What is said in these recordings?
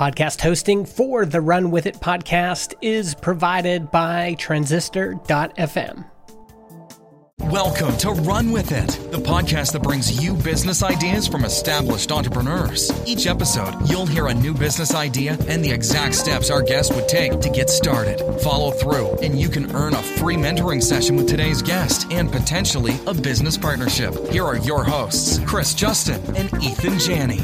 Podcast hosting for the Run With It podcast is provided by Transistor.fm. Welcome to Run With It, the podcast that brings you business ideas from established entrepreneurs. Each episode, you'll hear a new business idea and the exact steps our guest would take to get started. Follow through, and you can earn a free mentoring session with today's guest and potentially a business partnership. Here are your hosts, Chris Justin and Ethan Janney.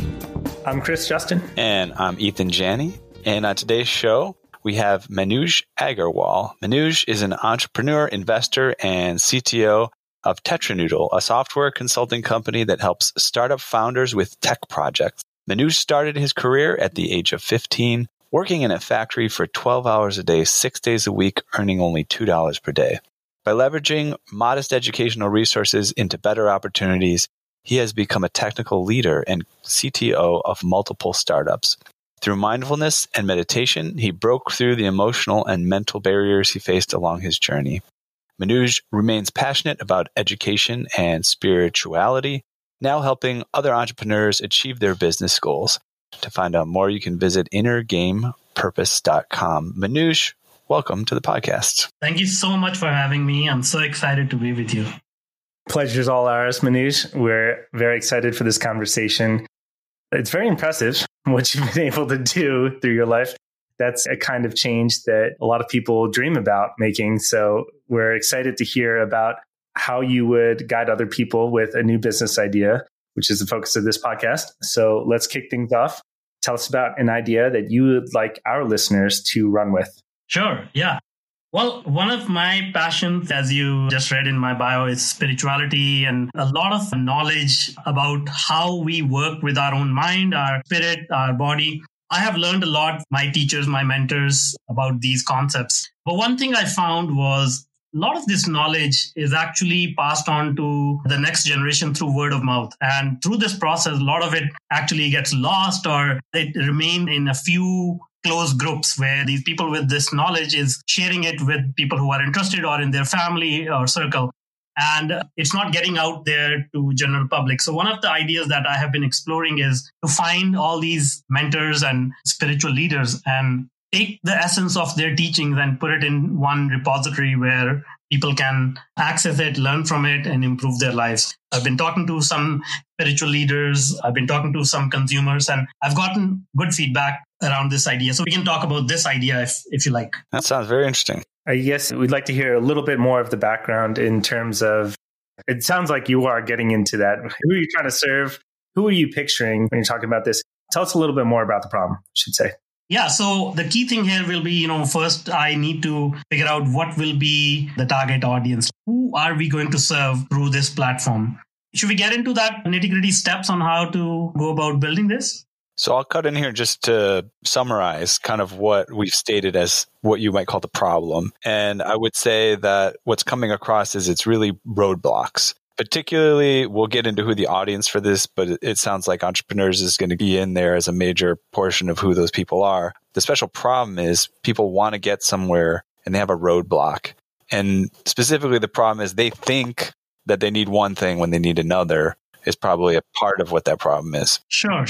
I'm Chris Justin. And I'm Ethan Janney. And on today's show, we have Manoj Agarwal. Manoj is an entrepreneur, investor, and CTO of TetraNoodle, a software consulting company that helps startup founders with tech projects. Manoj started his career at the age of 15, working in a factory for 12 hours a day, 6 days a week, earning only $2 per day. By leveraging modest educational resources into better opportunities, he has become a technical leader and CTO of multiple startups. Through mindfulness and meditation, he broke through the emotional and mental barriers he faced along his journey. Manoj remains passionate about education and spirituality, now helping other entrepreneurs achieve their business goals. To find out more, you can visit InnerGamePurpose.com. Manoj, welcome to the podcast. Thank you so much for having me. I'm so excited to be with you. Pleasure's all ours, Manoj. We're very excited for this conversation. It's very impressive what you've been able to do through your life. That's a kind of change that a lot of people dream about making. So we're excited to hear about how you would guide other people with a new business idea, which is the focus of this podcast. So let's kick things off. Tell us about an idea that you would like our listeners to run with. Sure. Yeah. Well, one of my passions, as you just read in my bio, is spirituality and a lot of knowledge about how we work with our own mind, our spirit, our body. I have learned a lot, my teachers, my mentors, about these concepts. But one thing I found was a lot of this knowledge is actually passed on to the next generation through word of mouth. And through this process, a lot of it actually gets lost or it remains in a few closed groups where these people with this knowledge is sharing it with people who are interested or in their family or circle. And it's not getting out there to general public. So one of the ideas that I have been exploring is to find all these mentors and spiritual leaders and take the essence of their teachings and put it in one repository where people can access it, learn from it, and improve their lives. I've been talking to some spiritual leaders. I've been talking to some consumers, and I've gotten good feedback around this idea. So we can talk about this idea if you like. That sounds very interesting. I guess we'd like to hear a little bit more of the background in terms of, it sounds like you are getting into that. Who are you trying to serve? Who are you picturing when you're talking about this? Tell us a little bit more about the problem, I should say. Yeah. So the key thing here will be, first I need to figure out what will be the target audience. Who are we going to serve through this platform? Should we get into that nitty-gritty steps on how to go about building this? So I'll cut in here just to summarize kind of what we've stated as what you might call the problem. And I would say that what's coming across is it's really roadblocks. Particularly, we'll get into who the audience for this, but it sounds like entrepreneurs is going to be in there as a major portion of who those people are. The special problem is people want to get somewhere and they have a roadblock. And specifically, the problem is they think that they need one thing when they need another is probably a part of what that problem is. Sure.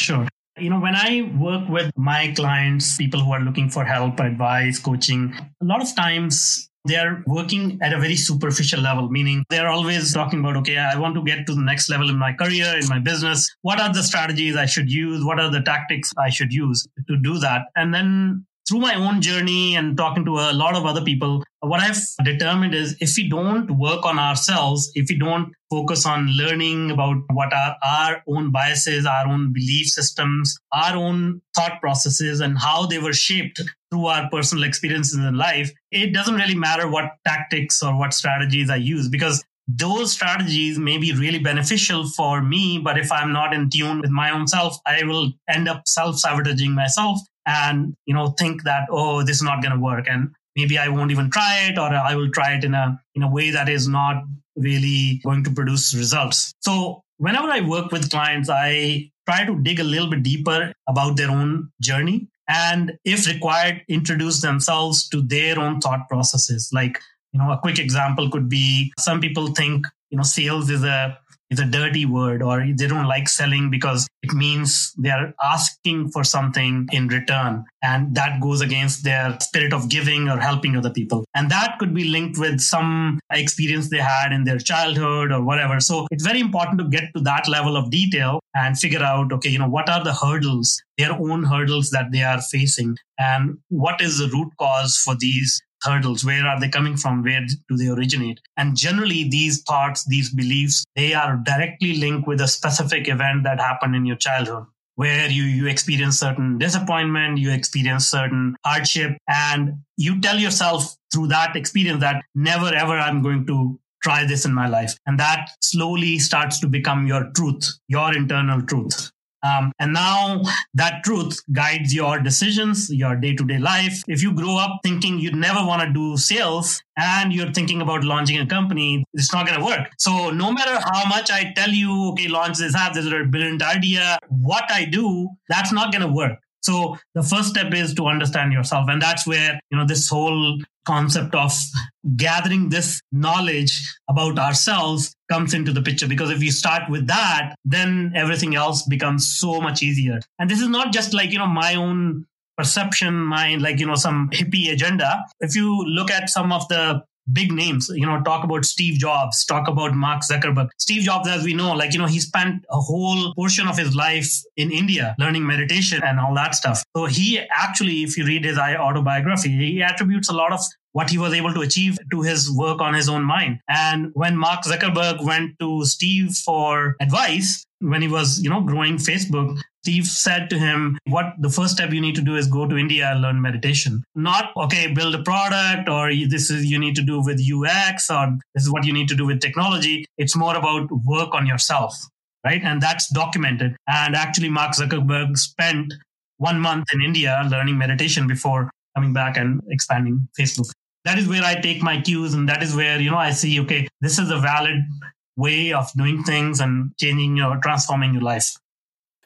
When I work with my clients, people who are looking for help, advice, coaching, a lot of times they're working at a very superficial level, meaning they're always talking about, okay, I want to get to the next level in my career, in my business. What are the strategies I should use? What are the tactics I should use to do that? And then through my own journey and talking to a lot of other people, what I've determined is if we don't work on ourselves, if we don't focus on learning about what are our own biases, our own belief systems, our own thought processes, and how they were shaped through our personal experiences in life, it doesn't really matter what tactics or what strategies I use because those strategies may be really beneficial for me, but if I'm not in tune with my own self, I will end up self-sabotaging myself and, think that, oh, this is not going to work. And maybe I won't even try it, or I will try it in a way that is not really going to produce results. So whenever I work with clients, I try to dig a little bit deeper about their own journey. And if required, introduce themselves to their own thought processes. Like, a quick example could be some people think, sales is a it's a dirty word, or they don't like selling because it means they are asking for something in return. And that goes against their spirit of giving or helping other people. And that could be linked with some experience they had in their childhood or whatever. So it's very important to get to that level of detail and figure out, okay, what are the hurdles, their own hurdles that they are facing, and what is the root cause for these hurdles? Where are they coming from? Where do they originate? And generally, these thoughts, these beliefs, they are directly linked with a specific event that happened in your childhood, where you experience certain disappointment, you experience certain hardship, and you tell yourself through that experience that never, ever I'm going to try this in my life. And that slowly starts to become your truth, your internal truth. And now that truth guides your decisions, your day-to-day life. If you grow up thinking you'd never want to do sales and you're thinking about launching a company, it's not going to work. So no matter how much I tell you, okay, launch this app, this is a brilliant idea, what I do, that's not going to work. So the first step is to understand yourself. And that's where, this whole concept of gathering this knowledge about ourselves comes into the picture. Because if you start with that, then everything else becomes so much easier. And this is not just like, my own perception, some hippie agenda. If you look at some of the big names, talk about Steve Jobs, talk about Mark Zuckerberg. Steve Jobs, as we know, he spent a whole portion of his life in India learning meditation and all that stuff. So he actually, if you read his autobiography, he attributes a lot of what he was able to achieve to his work on his own mind. And when Mark Zuckerberg went to Steve for advice, when he was, growing Facebook, Steve said to him, the first step you need to do is go to India and learn meditation. Not, okay, build a product, or this is you need to do with UX, or this is what you need to do with technology. It's more about work on yourself, right? And that's documented. And actually, Mark Zuckerberg spent 1 month in India learning meditation before coming back and expanding Facebook. That is where I take my cues. And that is where, I see, okay, this is a valid way of doing things and changing or transforming your life.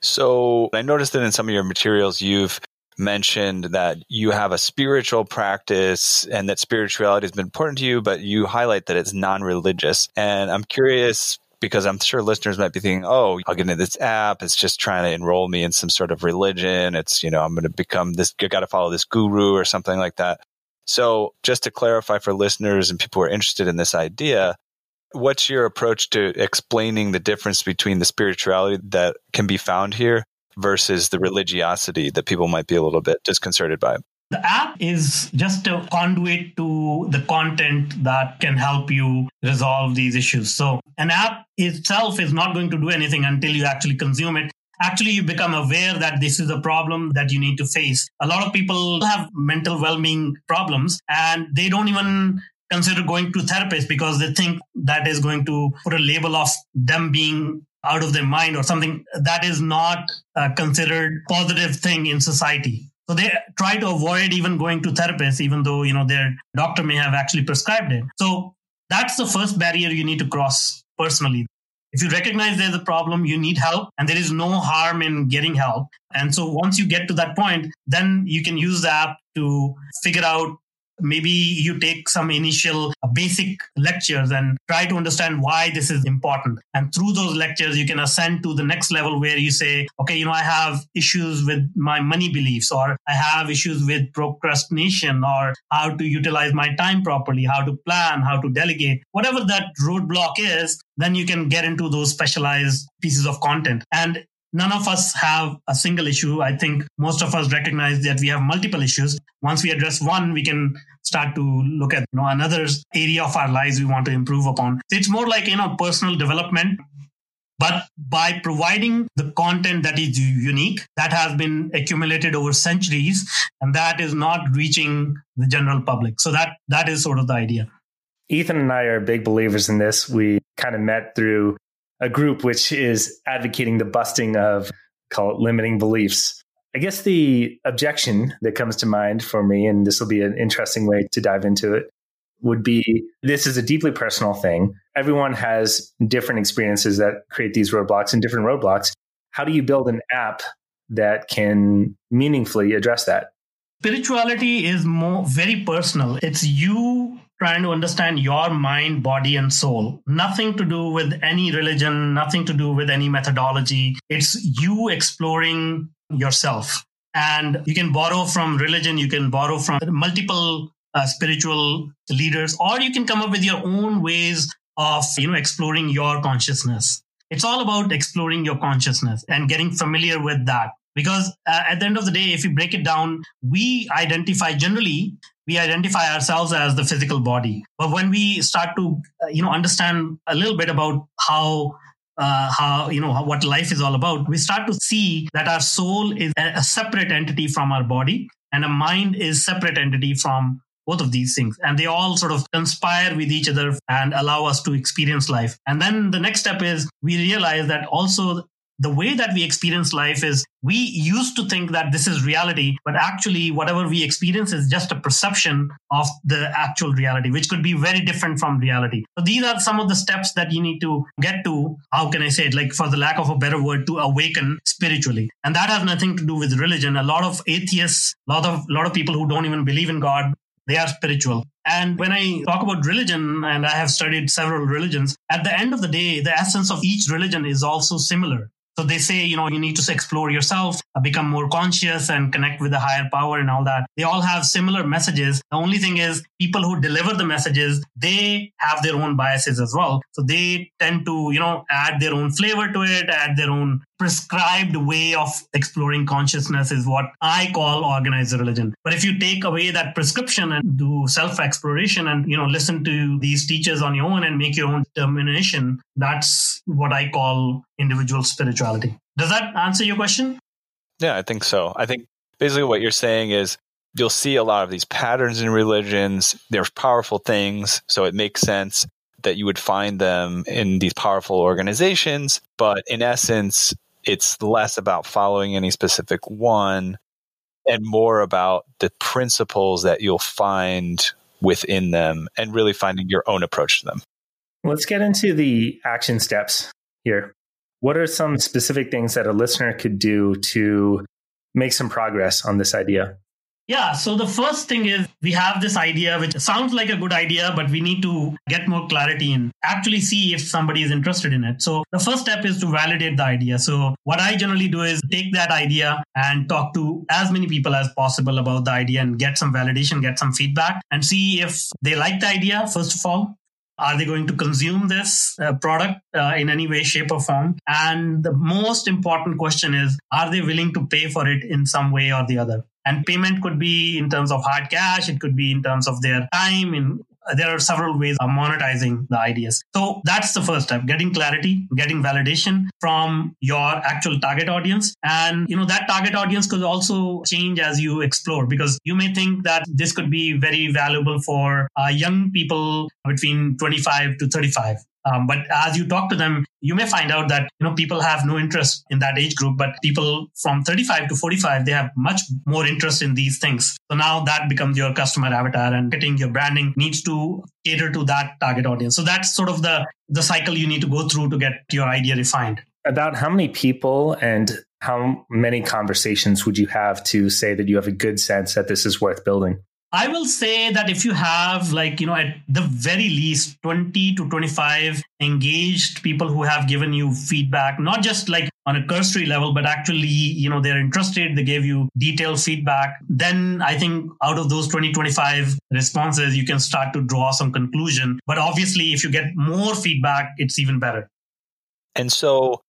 So I noticed that in some of your materials, you've mentioned that you have a spiritual practice and that spirituality has been important to you, but you highlight that it's non-religious. And I'm curious, because I'm sure listeners might be thinking, oh, I'll get into this app. It's just trying to enroll me in some sort of religion. It's, I'm going to become this, you got to follow this guru or something like that. So just to clarify for listeners and people who are interested in this idea, what's your approach to explaining the difference between the spirituality that can be found here versus the religiosity that people might be a little bit disconcerted by? The app is just a conduit to the content that can help you resolve these issues. So an app itself is not going to do anything until you actually consume it. Actually, you become aware that this is a problem that you need to face. A lot of people have mental well-being problems and they don't even consider going to therapists because they think that is going to put a label of them being out of their mind or something that is not considered a positive thing in society. So they try to avoid even going to therapists, even though, their doctor may have actually prescribed it. So that's the first barrier you need to cross personally. If you recognize there's a problem, you need help, and there is no harm in getting help. And so once you get to that point, then you can use the app to figure out, maybe you take some initial basic lectures and try to understand why this is important. And through those lectures, you can ascend to the next level where you say, okay, I have issues with my money beliefs, or I have issues with procrastination, or how to utilize my time properly, how to plan, how to delegate, whatever that roadblock is, then you can get into those specialized pieces of content. And none of us have a single issue. I think most of us recognize that we have multiple issues. Once we address one, we can start to look at another area of our lives we want to improve upon. It's more like personal development, but by providing the content that is unique, that has been accumulated over centuries, and that is not reaching the general public. So that is sort of the idea. Ethan and I are big believers in this. We kind of met through a group which is advocating the busting of, call it, limiting beliefs. I guess the objection that comes to mind for me, and this will be an interesting way to dive into it, would be this is a deeply personal thing. Everyone has different experiences that create these roadblocks and different roadblocks. How do you build an app that can meaningfully address that? Spirituality is very personal. It's you trying to understand your mind, body, and soul. Nothing to do with any religion, nothing to do with any methodology. It's you exploring yourself. And you can borrow from religion, you can borrow from multiple spiritual leaders, or you can come up with your own ways of, exploring your consciousness. It's all about exploring your consciousness and getting familiar with that. Because at the end of the day, if you break it down, we identify ourselves as the physical body. But when we start to, understand a little bit about how what life is all about, we start to see that our soul is a separate entity from our body, and a mind is separate entity from both of these things. And they all sort of conspire with each other and allow us to experience life. And then the next step is we realize that also the way that we experience life is we used to think that this is reality, but actually whatever we experience is just a perception of the actual reality, which could be very different from reality. So these are some of the steps that you need to get to, how can I say it, like for the lack of a better word, to awaken spiritually. And that has nothing to do with religion. A lot of atheists, a lot of people who don't even believe in God, they are spiritual. And when I talk about religion, and I have studied several religions, at the end of the day, the essence of each religion is also similar. So they say, you need to explore yourself, become more conscious and connect with the higher power and all that. They all have similar messages. The only thing is people who deliver the messages, they have their own biases as well. So they tend to, add their own flavor to it, add their own prescribed way of exploring consciousness is what I call organized religion. But if you take away that prescription and do self-exploration and, listen to these teachers on your own and make your own determination, that's what I call individual spirituality. Does that answer your question? Yeah, I think so. I think basically what you're saying is you'll see a lot of these patterns in religions. They're powerful things, so it makes sense that you would find them in these powerful organizations. But in essence, it's less about following any specific one and more about the principles that you'll find within them and really finding your own approach to them. Let's get into the action steps here. What are some specific things that a listener could do to make some progress on this idea? Yeah. So the first thing is we have this idea, which sounds like a good idea, but we need to get more clarity and actually see if somebody is interested in it. So the first step is to validate the idea. So what I generally do is take that idea and talk to as many people as possible about the idea and get some validation, get some feedback and see if they like the idea, first of all. Are they going to consume this product in any way, shape or form? And the most important question is, are they willing to pay for it in some way or the other? And payment could be in terms of hard cash. It could be in terms of their time. There are several ways of monetizing the ideas. So that's the first step, getting clarity, getting validation from your actual target audience. And, that target audience could also change as you explore, because you may think that this could be very valuable for young people between 25 to 35. But as you talk to them, you may find out that, people have no interest in that age group, but people from 35 to 45, they have much more interest in these things. So now that becomes your customer avatar, and getting your branding needs to cater to that target audience. So that's sort of the cycle you need to go through to get your idea refined. About how many people and how many conversations would you have to say that you have a good sense that this is worth building? I will say that if you have at the very least 20 to 25 engaged people who have given you feedback, not just on a cursory level, but actually, they're interested, they gave you detailed feedback, then I think out of those 20, 25 responses, you can start to draw some conclusion. But obviously, if you get more feedback, it's even better. And so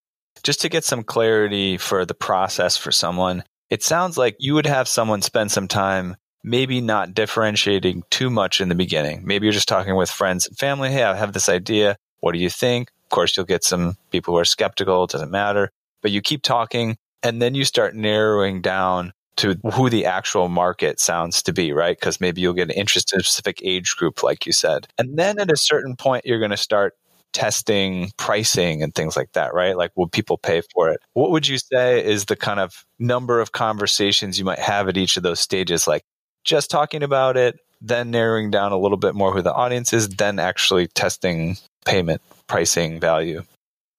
just to get some clarity for the process for someone, it sounds like you would have someone spend some time maybe not differentiating too much in the beginning. Maybe you're just talking with friends and family. Hey, I have this idea. What do you think? Of course, you'll get some people who are skeptical. It doesn't matter. But you keep talking, and then you start narrowing down to who the actual market sounds to be, right? Because maybe you'll get an interest in a specific age group, like you said. And then at a certain point, you're going to start testing pricing and things like that, right? Like, will people pay for it? What would you say is the kind of number of conversations you might have at each of those stages? Like, just talking about it, then narrowing down a little bit more who the audience is, then actually testing payment, pricing, value.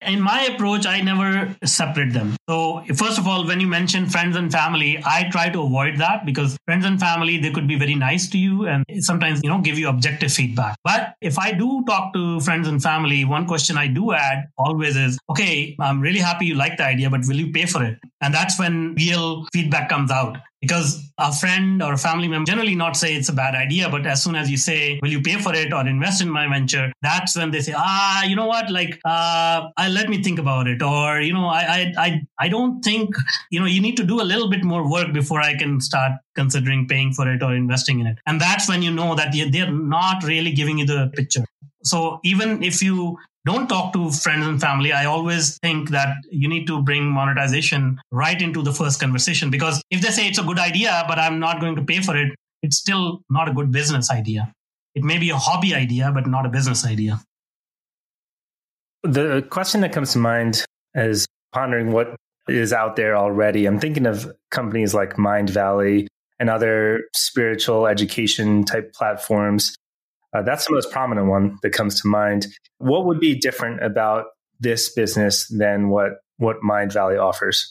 in my approach, I never separate them. So first of all, when you mention friends and family, I try to avoid that because friends and family, they could be very nice to you and sometimes, you know, give you objective feedback. But if I do talk to friends and family, one question I do add always is, okay, I'm really happy you like the idea, but will you pay for it? And that's when real feedback comes out. Because a friend or a family member generally not say it's a bad idea, but as soon as you say, will you pay for it or invest in my venture? That's when they say, you know what, like, let me think about it. Or, you know, I don't think, you know, you need to do a little bit more work before I can start considering paying for it or investing in it. And that's when you know that they're not really giving you the picture. So even if you don't talk to friends and family, I always think that you need to bring monetization right into the first conversation, because if they say it's a good idea, but I'm not going to pay for it, it's still not a good business idea. It may be a hobby idea, but not a business idea. The question that comes to mind is pondering what is out there already. I'm thinking of companies like Mindvalley and other spiritual education type platforms. That's the most prominent one that comes to mind. What would be different about this business than what Mindvalley offers?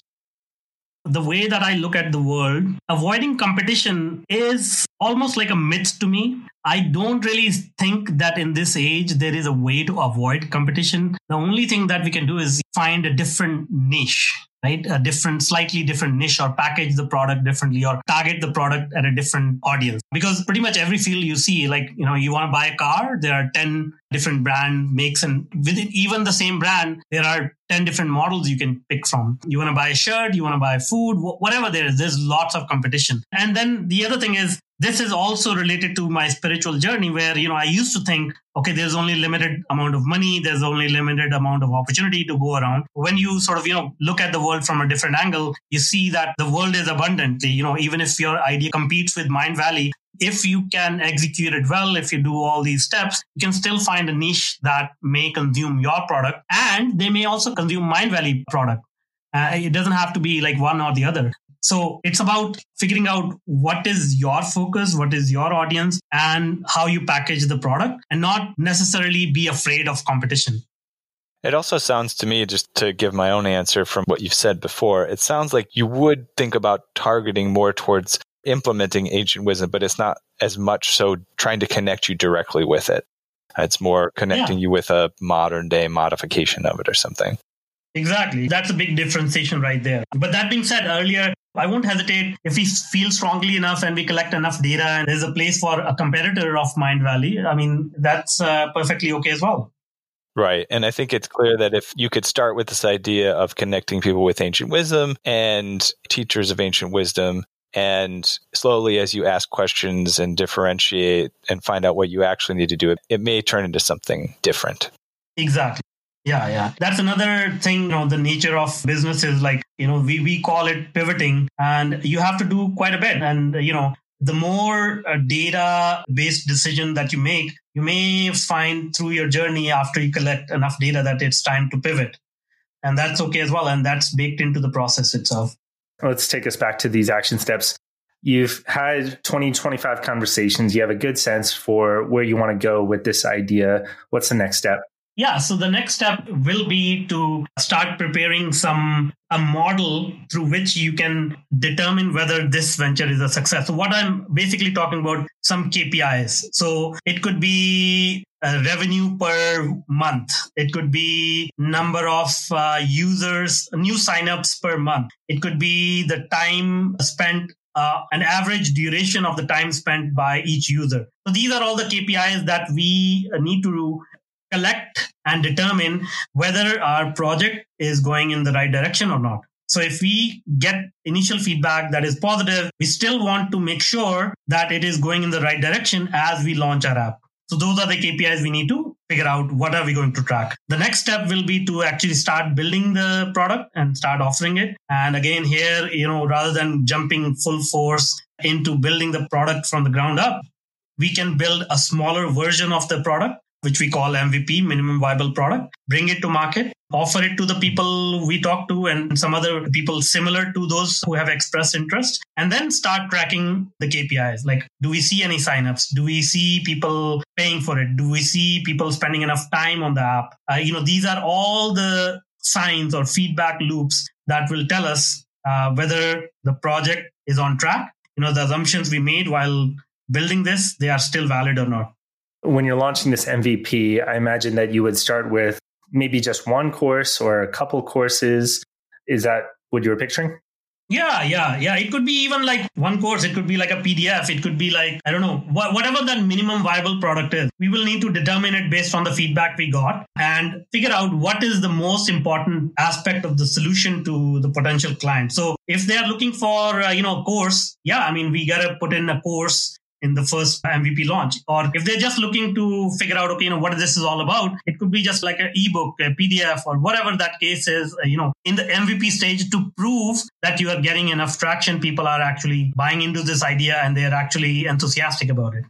The way that I look at the world, avoiding competition is almost like a myth to me. I don't really think that in this age, there is a way to avoid competition. The only thing that we can do is find a different niche, right? A different, slightly different niche, or package the product differently, or target the product at a different audience. Because pretty much every field you see, like, you know, you want to buy a car, there are 10 different brand makes, and within even the same brand, there are 10 different models you can pick from. You want to buy a shirt, you want to buy food, whatever there is, there's lots of competition. And then the other thing is, this is also related to my spiritual journey where, you know, I used to think, okay, there's only limited amount of money. There's only limited amount of opportunity to go around. When you sort of, you know, look at the world from a different angle, you see that the world is abundantly, you know, even if your idea competes with Mindvalley, if you can execute it well, if you do all these steps, you can still find a niche that may consume your product, and they may also consume Mindvalley product. It doesn't have to be like one or the other. So it's about figuring out what is your focus, what is your audience, and how you package the product, and not necessarily be afraid of competition. It also sounds to me, just to give my own answer from what you've said before, it sounds like you would think about targeting more towards implementing ancient wisdom, but it's not as much so trying to connect you directly with it. It's more connecting you with a modern day modification of it or something. Exactly. That's a big differentiation right there. But that being said, earlier, I won't hesitate if we feel strongly enough and we collect enough data and there's a place for a competitor of Mindvalley. I mean, that's perfectly okay as well. Right. And I think it's clear that if you could start with this idea of connecting people with ancient wisdom and teachers of ancient wisdom, and slowly as you ask questions and differentiate and find out what you actually need to do, it may turn into something different. Exactly. Yeah. That's another thing, you know, the nature of business is like, you know, we call it pivoting, and you have to do quite a bit. And, you know, the more data-based decision that you make, you may find through your journey after you collect enough data that it's time to pivot. And that's okay as well. And that's baked into the process itself. Let's take us back to these action steps. You've had 20, 25 conversations. You have a good sense for where you want to go with this idea. What's the next step? Yeah, so the next step will be to start preparing a model through which you can determine whether this venture is a success. So what I'm basically talking about, some KPIs. So it could be revenue per month. It could be number of users, new signups per month. It could be the time spent, an average duration of the time spent by each user. So these are all the KPIs that we need to collect and determine whether our project is going in the right direction or not. So if we get initial feedback that is positive, we still want to make sure that it is going in the right direction as we launch our app. So those are the KPIs we need to figure out what are we going to track. The next step will be to actually start building the product and start offering it. And again, here, you know, rather than jumping full force into building the product from the ground up, we can build a smaller version of the product, which we call MVP, minimum viable product, bring it to market, offer it to the people we talk to and some other people similar to those who have expressed interest, and then start tracking the KPIs. Like, do we see any signups? Do we see people paying for it? Do we see people spending enough time on the app? These are all the signs or feedback loops that will tell us whether the project is on track. You know, the assumptions we made while building this, they are still valid or not. When you're launching this MVP, I imagine that you would start with maybe just one course or a couple courses. Is that what you were picturing? Yeah. It could be even like one course. It could be like a PDF. It could be like, I don't know, whatever that minimum viable product is. We will need to determine it based on the feedback we got and figure out what is the most important aspect of the solution to the potential client. So if they are looking for, course, we got to put in a course in the first MVP launch. Or if they're just looking to figure out, what this is all about, it could be just like an ebook, a PDF, or whatever that case is, in the MVP stage to prove that you are getting enough traction. People are actually buying into this idea and they're actually enthusiastic about it.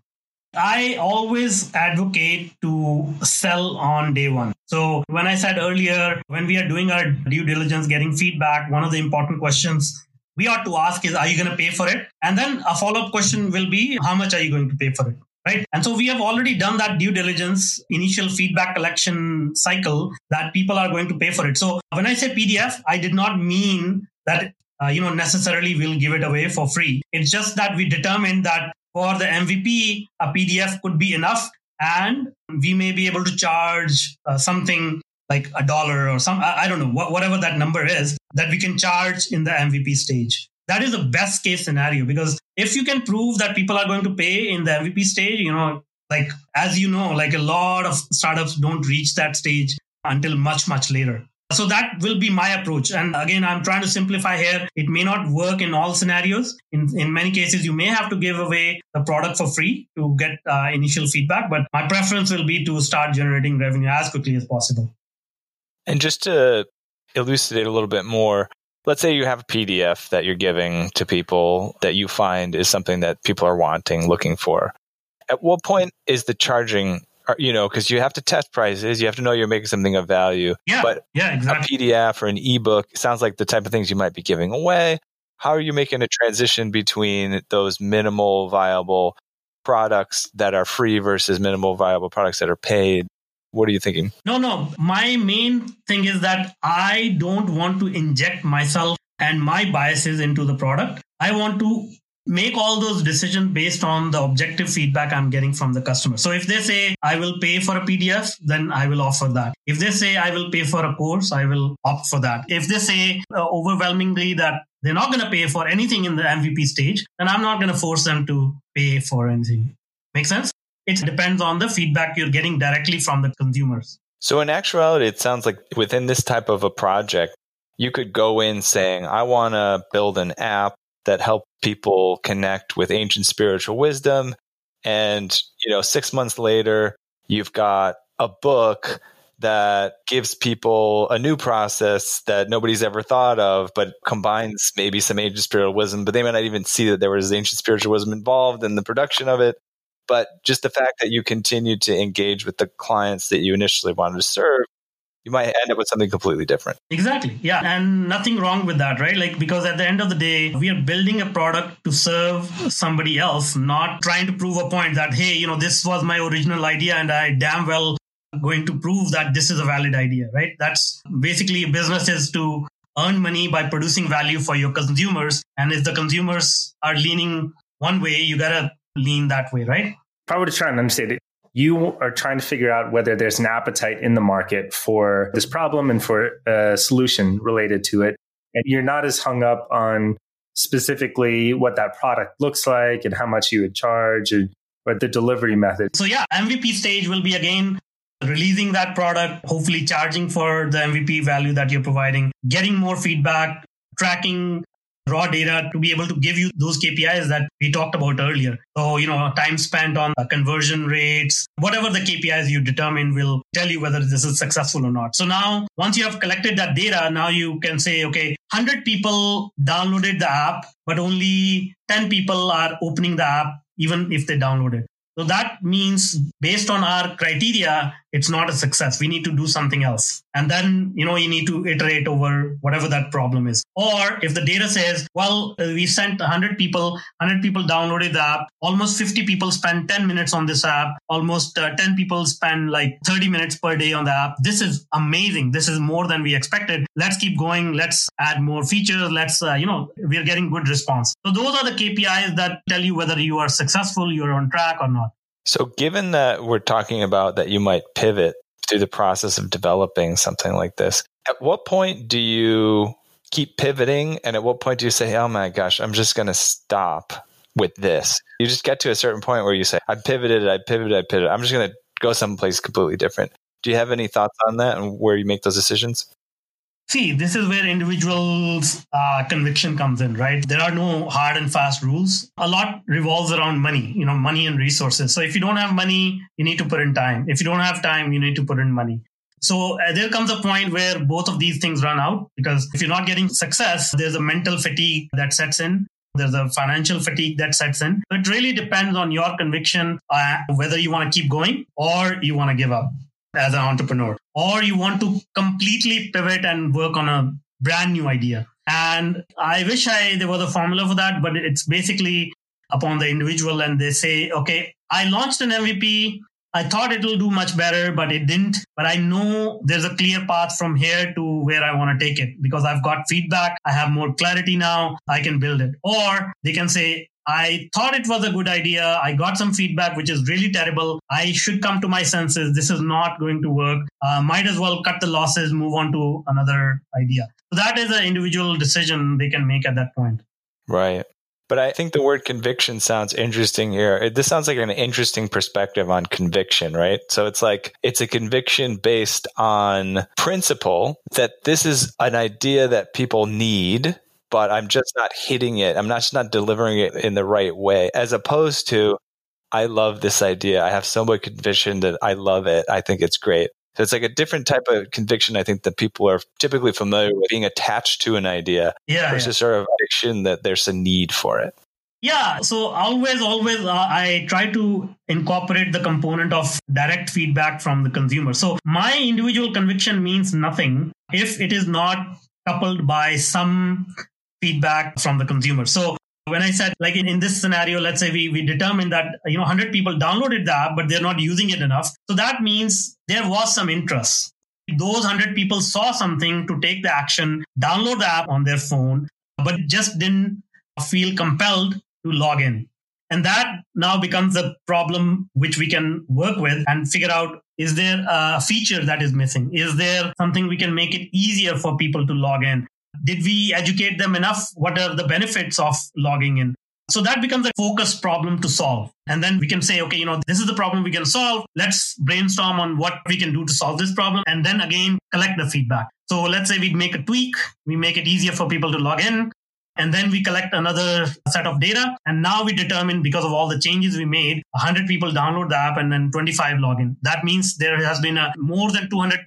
I always advocate to sell on day one. So when I said earlier, when we are doing our due diligence, getting feedback, one of the important questions we ought to ask is, are you going to pay for it? And then a follow-up question will be, how much are you going to pay for it? Right. And so we have already done that due diligence, initial feedback collection cycle that people are going to pay for it. So when I say PDF, I did not mean that, necessarily we'll give it away for free. It's just that we determined that for the MVP, a PDF could be enough. And we may be able to charge something like $1 or some, I don't know, whatever that number is that we can charge in the MVP stage. That is the best case scenario, because if you can prove that people are going to pay in the MVP stage, a lot of startups don't reach that stage until much, much later. So that will be my approach. And again, I'm trying to simplify here. It may not work in all scenarios. In many cases, you may have to give away the product for free to get initial feedback. But my preference will be to start generating revenue as quickly as possible. And just to elucidate a little bit more, let's say you have a PDF that you're giving to people that you find is something that people are wanting, looking for. At what point is the charging, because you have to test prices, you have to know you're making something of value. Yeah, but exactly. A PDF or an ebook sounds like the type of things you might be giving away. How are you making a transition between those minimal viable products that are free versus minimal viable products that are paid? What are you thinking? No. My main thing is that I don't want to inject myself and my biases into the product. I want to make all those decisions based on the objective feedback I'm getting from the customer. So if they say, I will pay for a PDF, then I will offer that. If they say, I will pay for a course, I will opt for that. If they say overwhelmingly that they're not going to pay for anything in the MVP stage, then I'm not going to force them to pay for anything. Make sense? It depends on the feedback you're getting directly from the consumers. So in actuality, it sounds like within this type of a project, you could go in saying, I want to build an app that helps people connect with ancient spiritual wisdom. And, 6 months later, you've got a book that gives people a new process that nobody's ever thought of, but combines maybe some ancient spiritual wisdom, but they might not even see that there was ancient spiritual wisdom involved in the production of it. But just the fact that you continue to engage with the clients that you initially wanted to serve, you might end up with something completely different. Exactly. Yeah. And nothing wrong with that, right? Because at the end of the day, we are building a product to serve somebody else, not trying to prove a point that, hey, this was my original idea and I damn well going to prove that this is a valid idea, right? That's basically business is to earn money by producing value for your consumers. And if the consumers are leaning one way, you got to lean that way, right? If I were to try and understand it, you are trying to figure out whether there's an appetite in the market for this problem and for a solution related to it. And you're not as hung up on specifically what that product looks like and how much you would charge or the delivery method. So yeah, MVP stage will be again releasing that product, hopefully charging for the MVP value that you're providing, getting more feedback, tracking raw data to be able to give you those KPIs that we talked about earlier. So, time spent on conversion rates, whatever the KPIs you determine will tell you whether this is successful or not. So now, once you have collected that data, now you can say, okay, 100 people downloaded the app, but only 10 people are opening the app, even if they downloaded. So that means based on our criteria, it's not a success. We need to do something else. And then, you know, you need to iterate over whatever that problem is. Or if the data says, well, we sent 100 people downloaded the app. Almost 50 people spend 10 minutes on this app. Almost 10 people spend like 30 minutes per day on the app. This is amazing. This is more than we expected. Let's keep going. Let's add more features. Let's, we're getting good response. So those are the KPIs that tell you whether you are successful, you're on track or not. So given that we're talking about that you might pivot through the process of developing something like this, at what point do you keep pivoting? And at what point do you say, oh my gosh, I'm just going to stop with this? You just get to a certain point where you say, I pivoted. I'm just going to go someplace completely different. Do you have any thoughts on that and where you make those decisions? See, this is where individuals' conviction comes in, right? There are no hard and fast rules. A lot revolves around money, money and resources. So if you don't have money, you need to put in time. If you don't have time, you need to put in money. So there comes a point where both of these things run out, because if you're not getting success, there's a mental fatigue that sets in. There's a financial fatigue that sets in. It really depends on your conviction, whether you want to keep going or you want to give up as an entrepreneur, or you want to completely pivot and work on a brand new idea. And I wish there was a formula for that, but it's basically upon the individual. And they say, okay, I launched an MVP. I thought it'll do much better, but it didn't. But I know there's a clear path from here to where I want to take it because I've got feedback. I have more clarity now. I can build it. Or they can say, I thought it was a good idea. I got some feedback, which is really terrible. I should come to my senses. This is not going to work. Might as well cut the losses, move on to another idea. So that is an individual decision they can make at that point. Right. But I think the word conviction sounds interesting here. This sounds like an interesting perspective on conviction, right? So it's like, it's a conviction based on principle that this is an idea that people need, but I'm just not hitting it. I'm just not delivering it in the right way, as opposed to, I love this idea. I have so much conviction that I love it. I think it's great. So it's like a different type of conviction, I think, that people are typically familiar with, being attached to an idea versus sort of conviction that there's a need for it. Yeah. So always, I try to incorporate the component of direct feedback from the consumer. So my individual conviction means nothing if it is not coupled by some feedback from the consumer. So when I said, like in this scenario, let's say we determined that 100 people downloaded the app, but they're not using it enough. So that means there was some interest. Those 100 people saw something to take the action, download the app on their phone, but just didn't feel compelled to log in. And that now becomes a problem which we can work with and figure out, is there a feature that is missing? Is there something we can make it easier for people to log in? Did we educate them enough? What are the benefits of logging in? So that becomes a focus problem to solve. And then we can say, okay, this is the problem we can solve. Let's brainstorm on what we can do to solve this problem. And then again, collect the feedback. So let's say we make a tweak. We make it easier for people to log in. And then we collect another set of data. And now we determine, because of all the changes we made, 100 people download the app and then 25 log in. That means there has been a more than 200%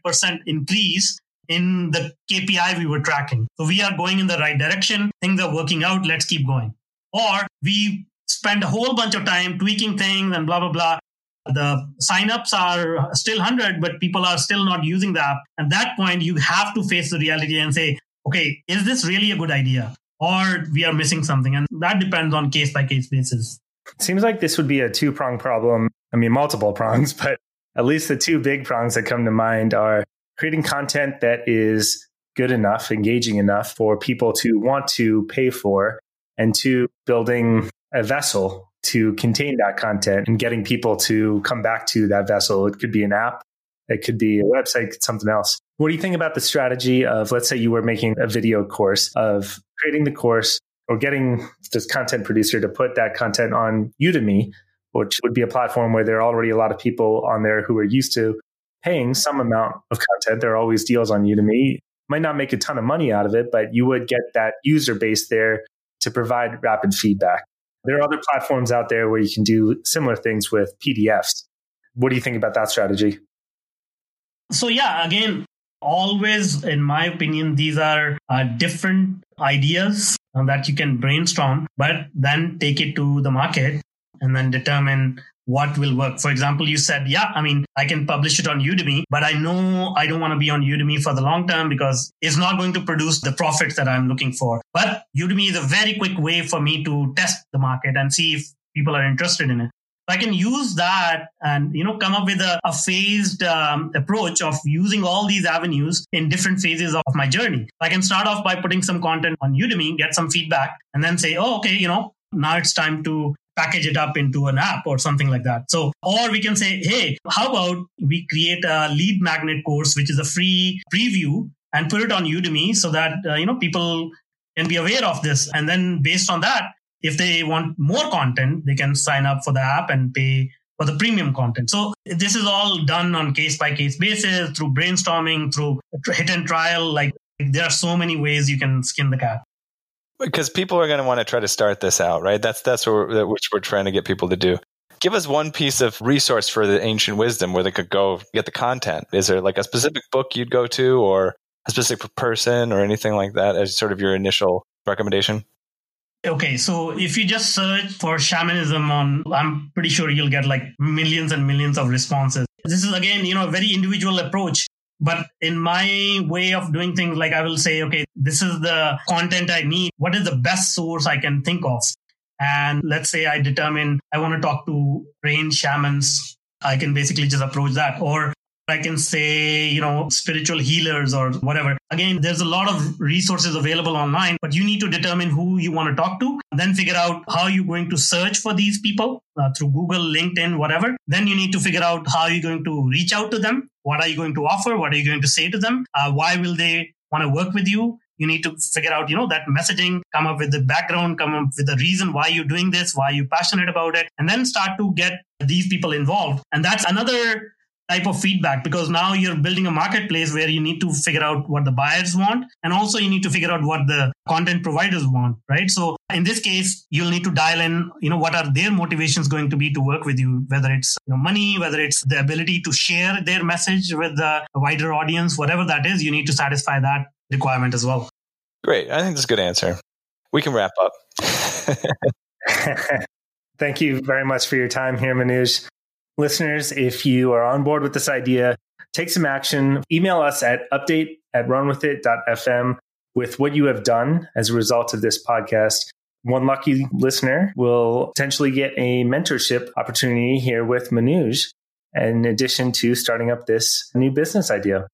increase in the KPI we were tracking. So we are going in the right direction. Things are working out. Let's keep going. Or we spend a whole bunch of time tweaking things and blah, blah, blah. The signups are still 100, but people are still not using the app. At that point, you have to face the reality and say, okay, is this really a good idea? Or we are missing something. And that depends on case-by-case basis. It seems like this would be a two-prong problem. I mean, multiple prongs, but at least the two big prongs that come to mind are creating content that is good enough, engaging enough for people to want to pay for, and two, building a vessel to contain that content and getting people to come back to that vessel. It could be an app. It could be a website, something else. What do you think about the strategy of, let's say you were making a video course, of creating the course or getting this content producer to put that content on Udemy, which would be a platform where there are already a lot of people on there who are used to paying some amount of content. There are always deals on Udemy. Might not make a ton of money out of it, but you would get that user base there to provide rapid feedback. There are other platforms out there where you can do similar things with PDFs. What do you think about that strategy? So yeah, again, always, in my opinion, these are different ideas that you can brainstorm, but then take it to the market and then determine what will work. For example, you said, yeah, I mean, I can publish it on Udemy, but I know I don't want to be on Udemy for the long term because it's not going to produce the profits that I'm looking for. But Udemy is a very quick way for me to test the market and see if people are interested in it. So I can use that and, come up with a phased approach of using all these avenues in different phases of my journey. I can start off by putting some content on Udemy, get some feedback, and then say, oh, okay, now it's time to package it up into an app or something like that. So, or we can say, hey, how about we create a lead magnet course, which is a free preview, and put it on Udemy so that, people can be aware of this. And then based on that, if they want more content, they can sign up for the app and pay for the premium content. So this is all done on case-by-case basis, through brainstorming, through hit and trial. Like there are so many ways you can skin the cat. Because people are going to want to try to start this out, right? That's which we're trying to get people to do. Give us one piece of resource for the ancient wisdom where they could go get the content. Is there like a specific book you'd go to or a specific person or anything like that as sort of your initial recommendation? Okay, so if you just search for shamanism I'm pretty sure you'll get like millions and millions of responses. This is again, a very individual approach. But in my way of doing things, like I will say, okay, this is the content I need. What is the best source I can think of? And let's say I determine I want to talk to trained shamans. I can basically just approach that. Or I can say, spiritual healers or whatever. Again, there's a lot of resources available online, but you need to determine who you want to talk to, then figure out how you're going to search for these people through Google, LinkedIn, whatever. Then you need to figure out how you're going to reach out to them. What are you going to offer? What are you going to say to them? Why will they want to work with you? You need to figure out, that messaging, come up with the background, come up with the reason why you're doing this, why you're passionate about it, and then start to get these people involved. And that's another type of feedback, because now you're building a marketplace where you need to figure out what the buyers want. And also you need to figure out what the content providers want, right? So in this case, you'll need to dial in, what are their motivations going to be to work with you, whether it's money, whether it's the ability to share their message with the wider audience, whatever that is, you need to satisfy that requirement as well. Great. I think that's a good answer. We can wrap up. Thank you very much for your time here, Manoj. Listeners, if you are on board with this idea, take some action. Email us at update@runwithit.fm with what you have done as a result of this podcast. One lucky listener will potentially get a mentorship opportunity here with Manoj, in addition to starting up this new business idea.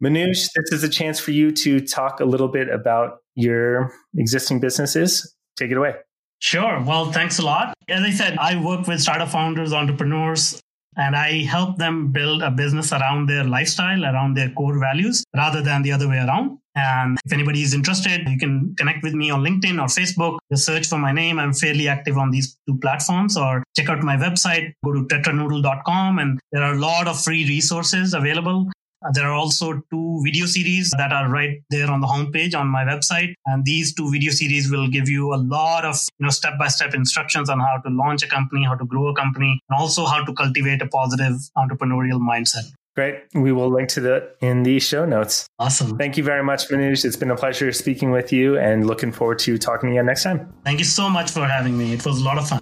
Manoj, this is a chance for you to talk a little bit about your existing businesses. Take it away. Sure. Well, thanks a lot. As I said, I work with startup founders, entrepreneurs, and I help them build a business around their lifestyle, around their core values, rather than the other way around. And if anybody is interested, you can connect with me on LinkedIn or Facebook. Just search for my name. I'm fairly active on these two platforms, or check out my website. Go to TetraNoodle.com, and there are a lot of free resources available. There are also two video series that are right there on the homepage on my website. And these two video series will give you a lot of step-by-step instructions on how to launch a company, how to grow a company, and also how to cultivate a positive entrepreneurial mindset. Great. We will link to that in the show notes. Awesome. Thank you very much, Manoj. It's been a pleasure speaking with you and looking forward to talking again next time. Thank you so much for having me. It was a lot of fun.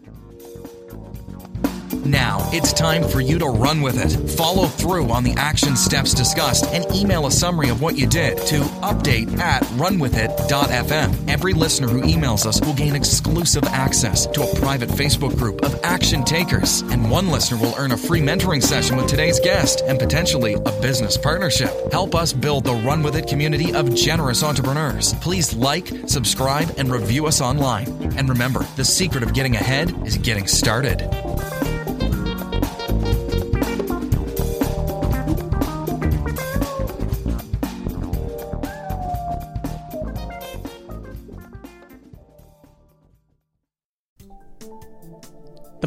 Now, it's time for you to run with it. Follow through on the action steps discussed and email a summary of what you did to update@runwithit.fm. Every listener who emails us will gain exclusive access to a private Facebook group of action takers. And one listener will earn a free mentoring session with today's guest and potentially a business partnership. Help us build the Run With It community of generous entrepreneurs. Please like, subscribe, and review us online. And remember, the secret of getting ahead is getting started. The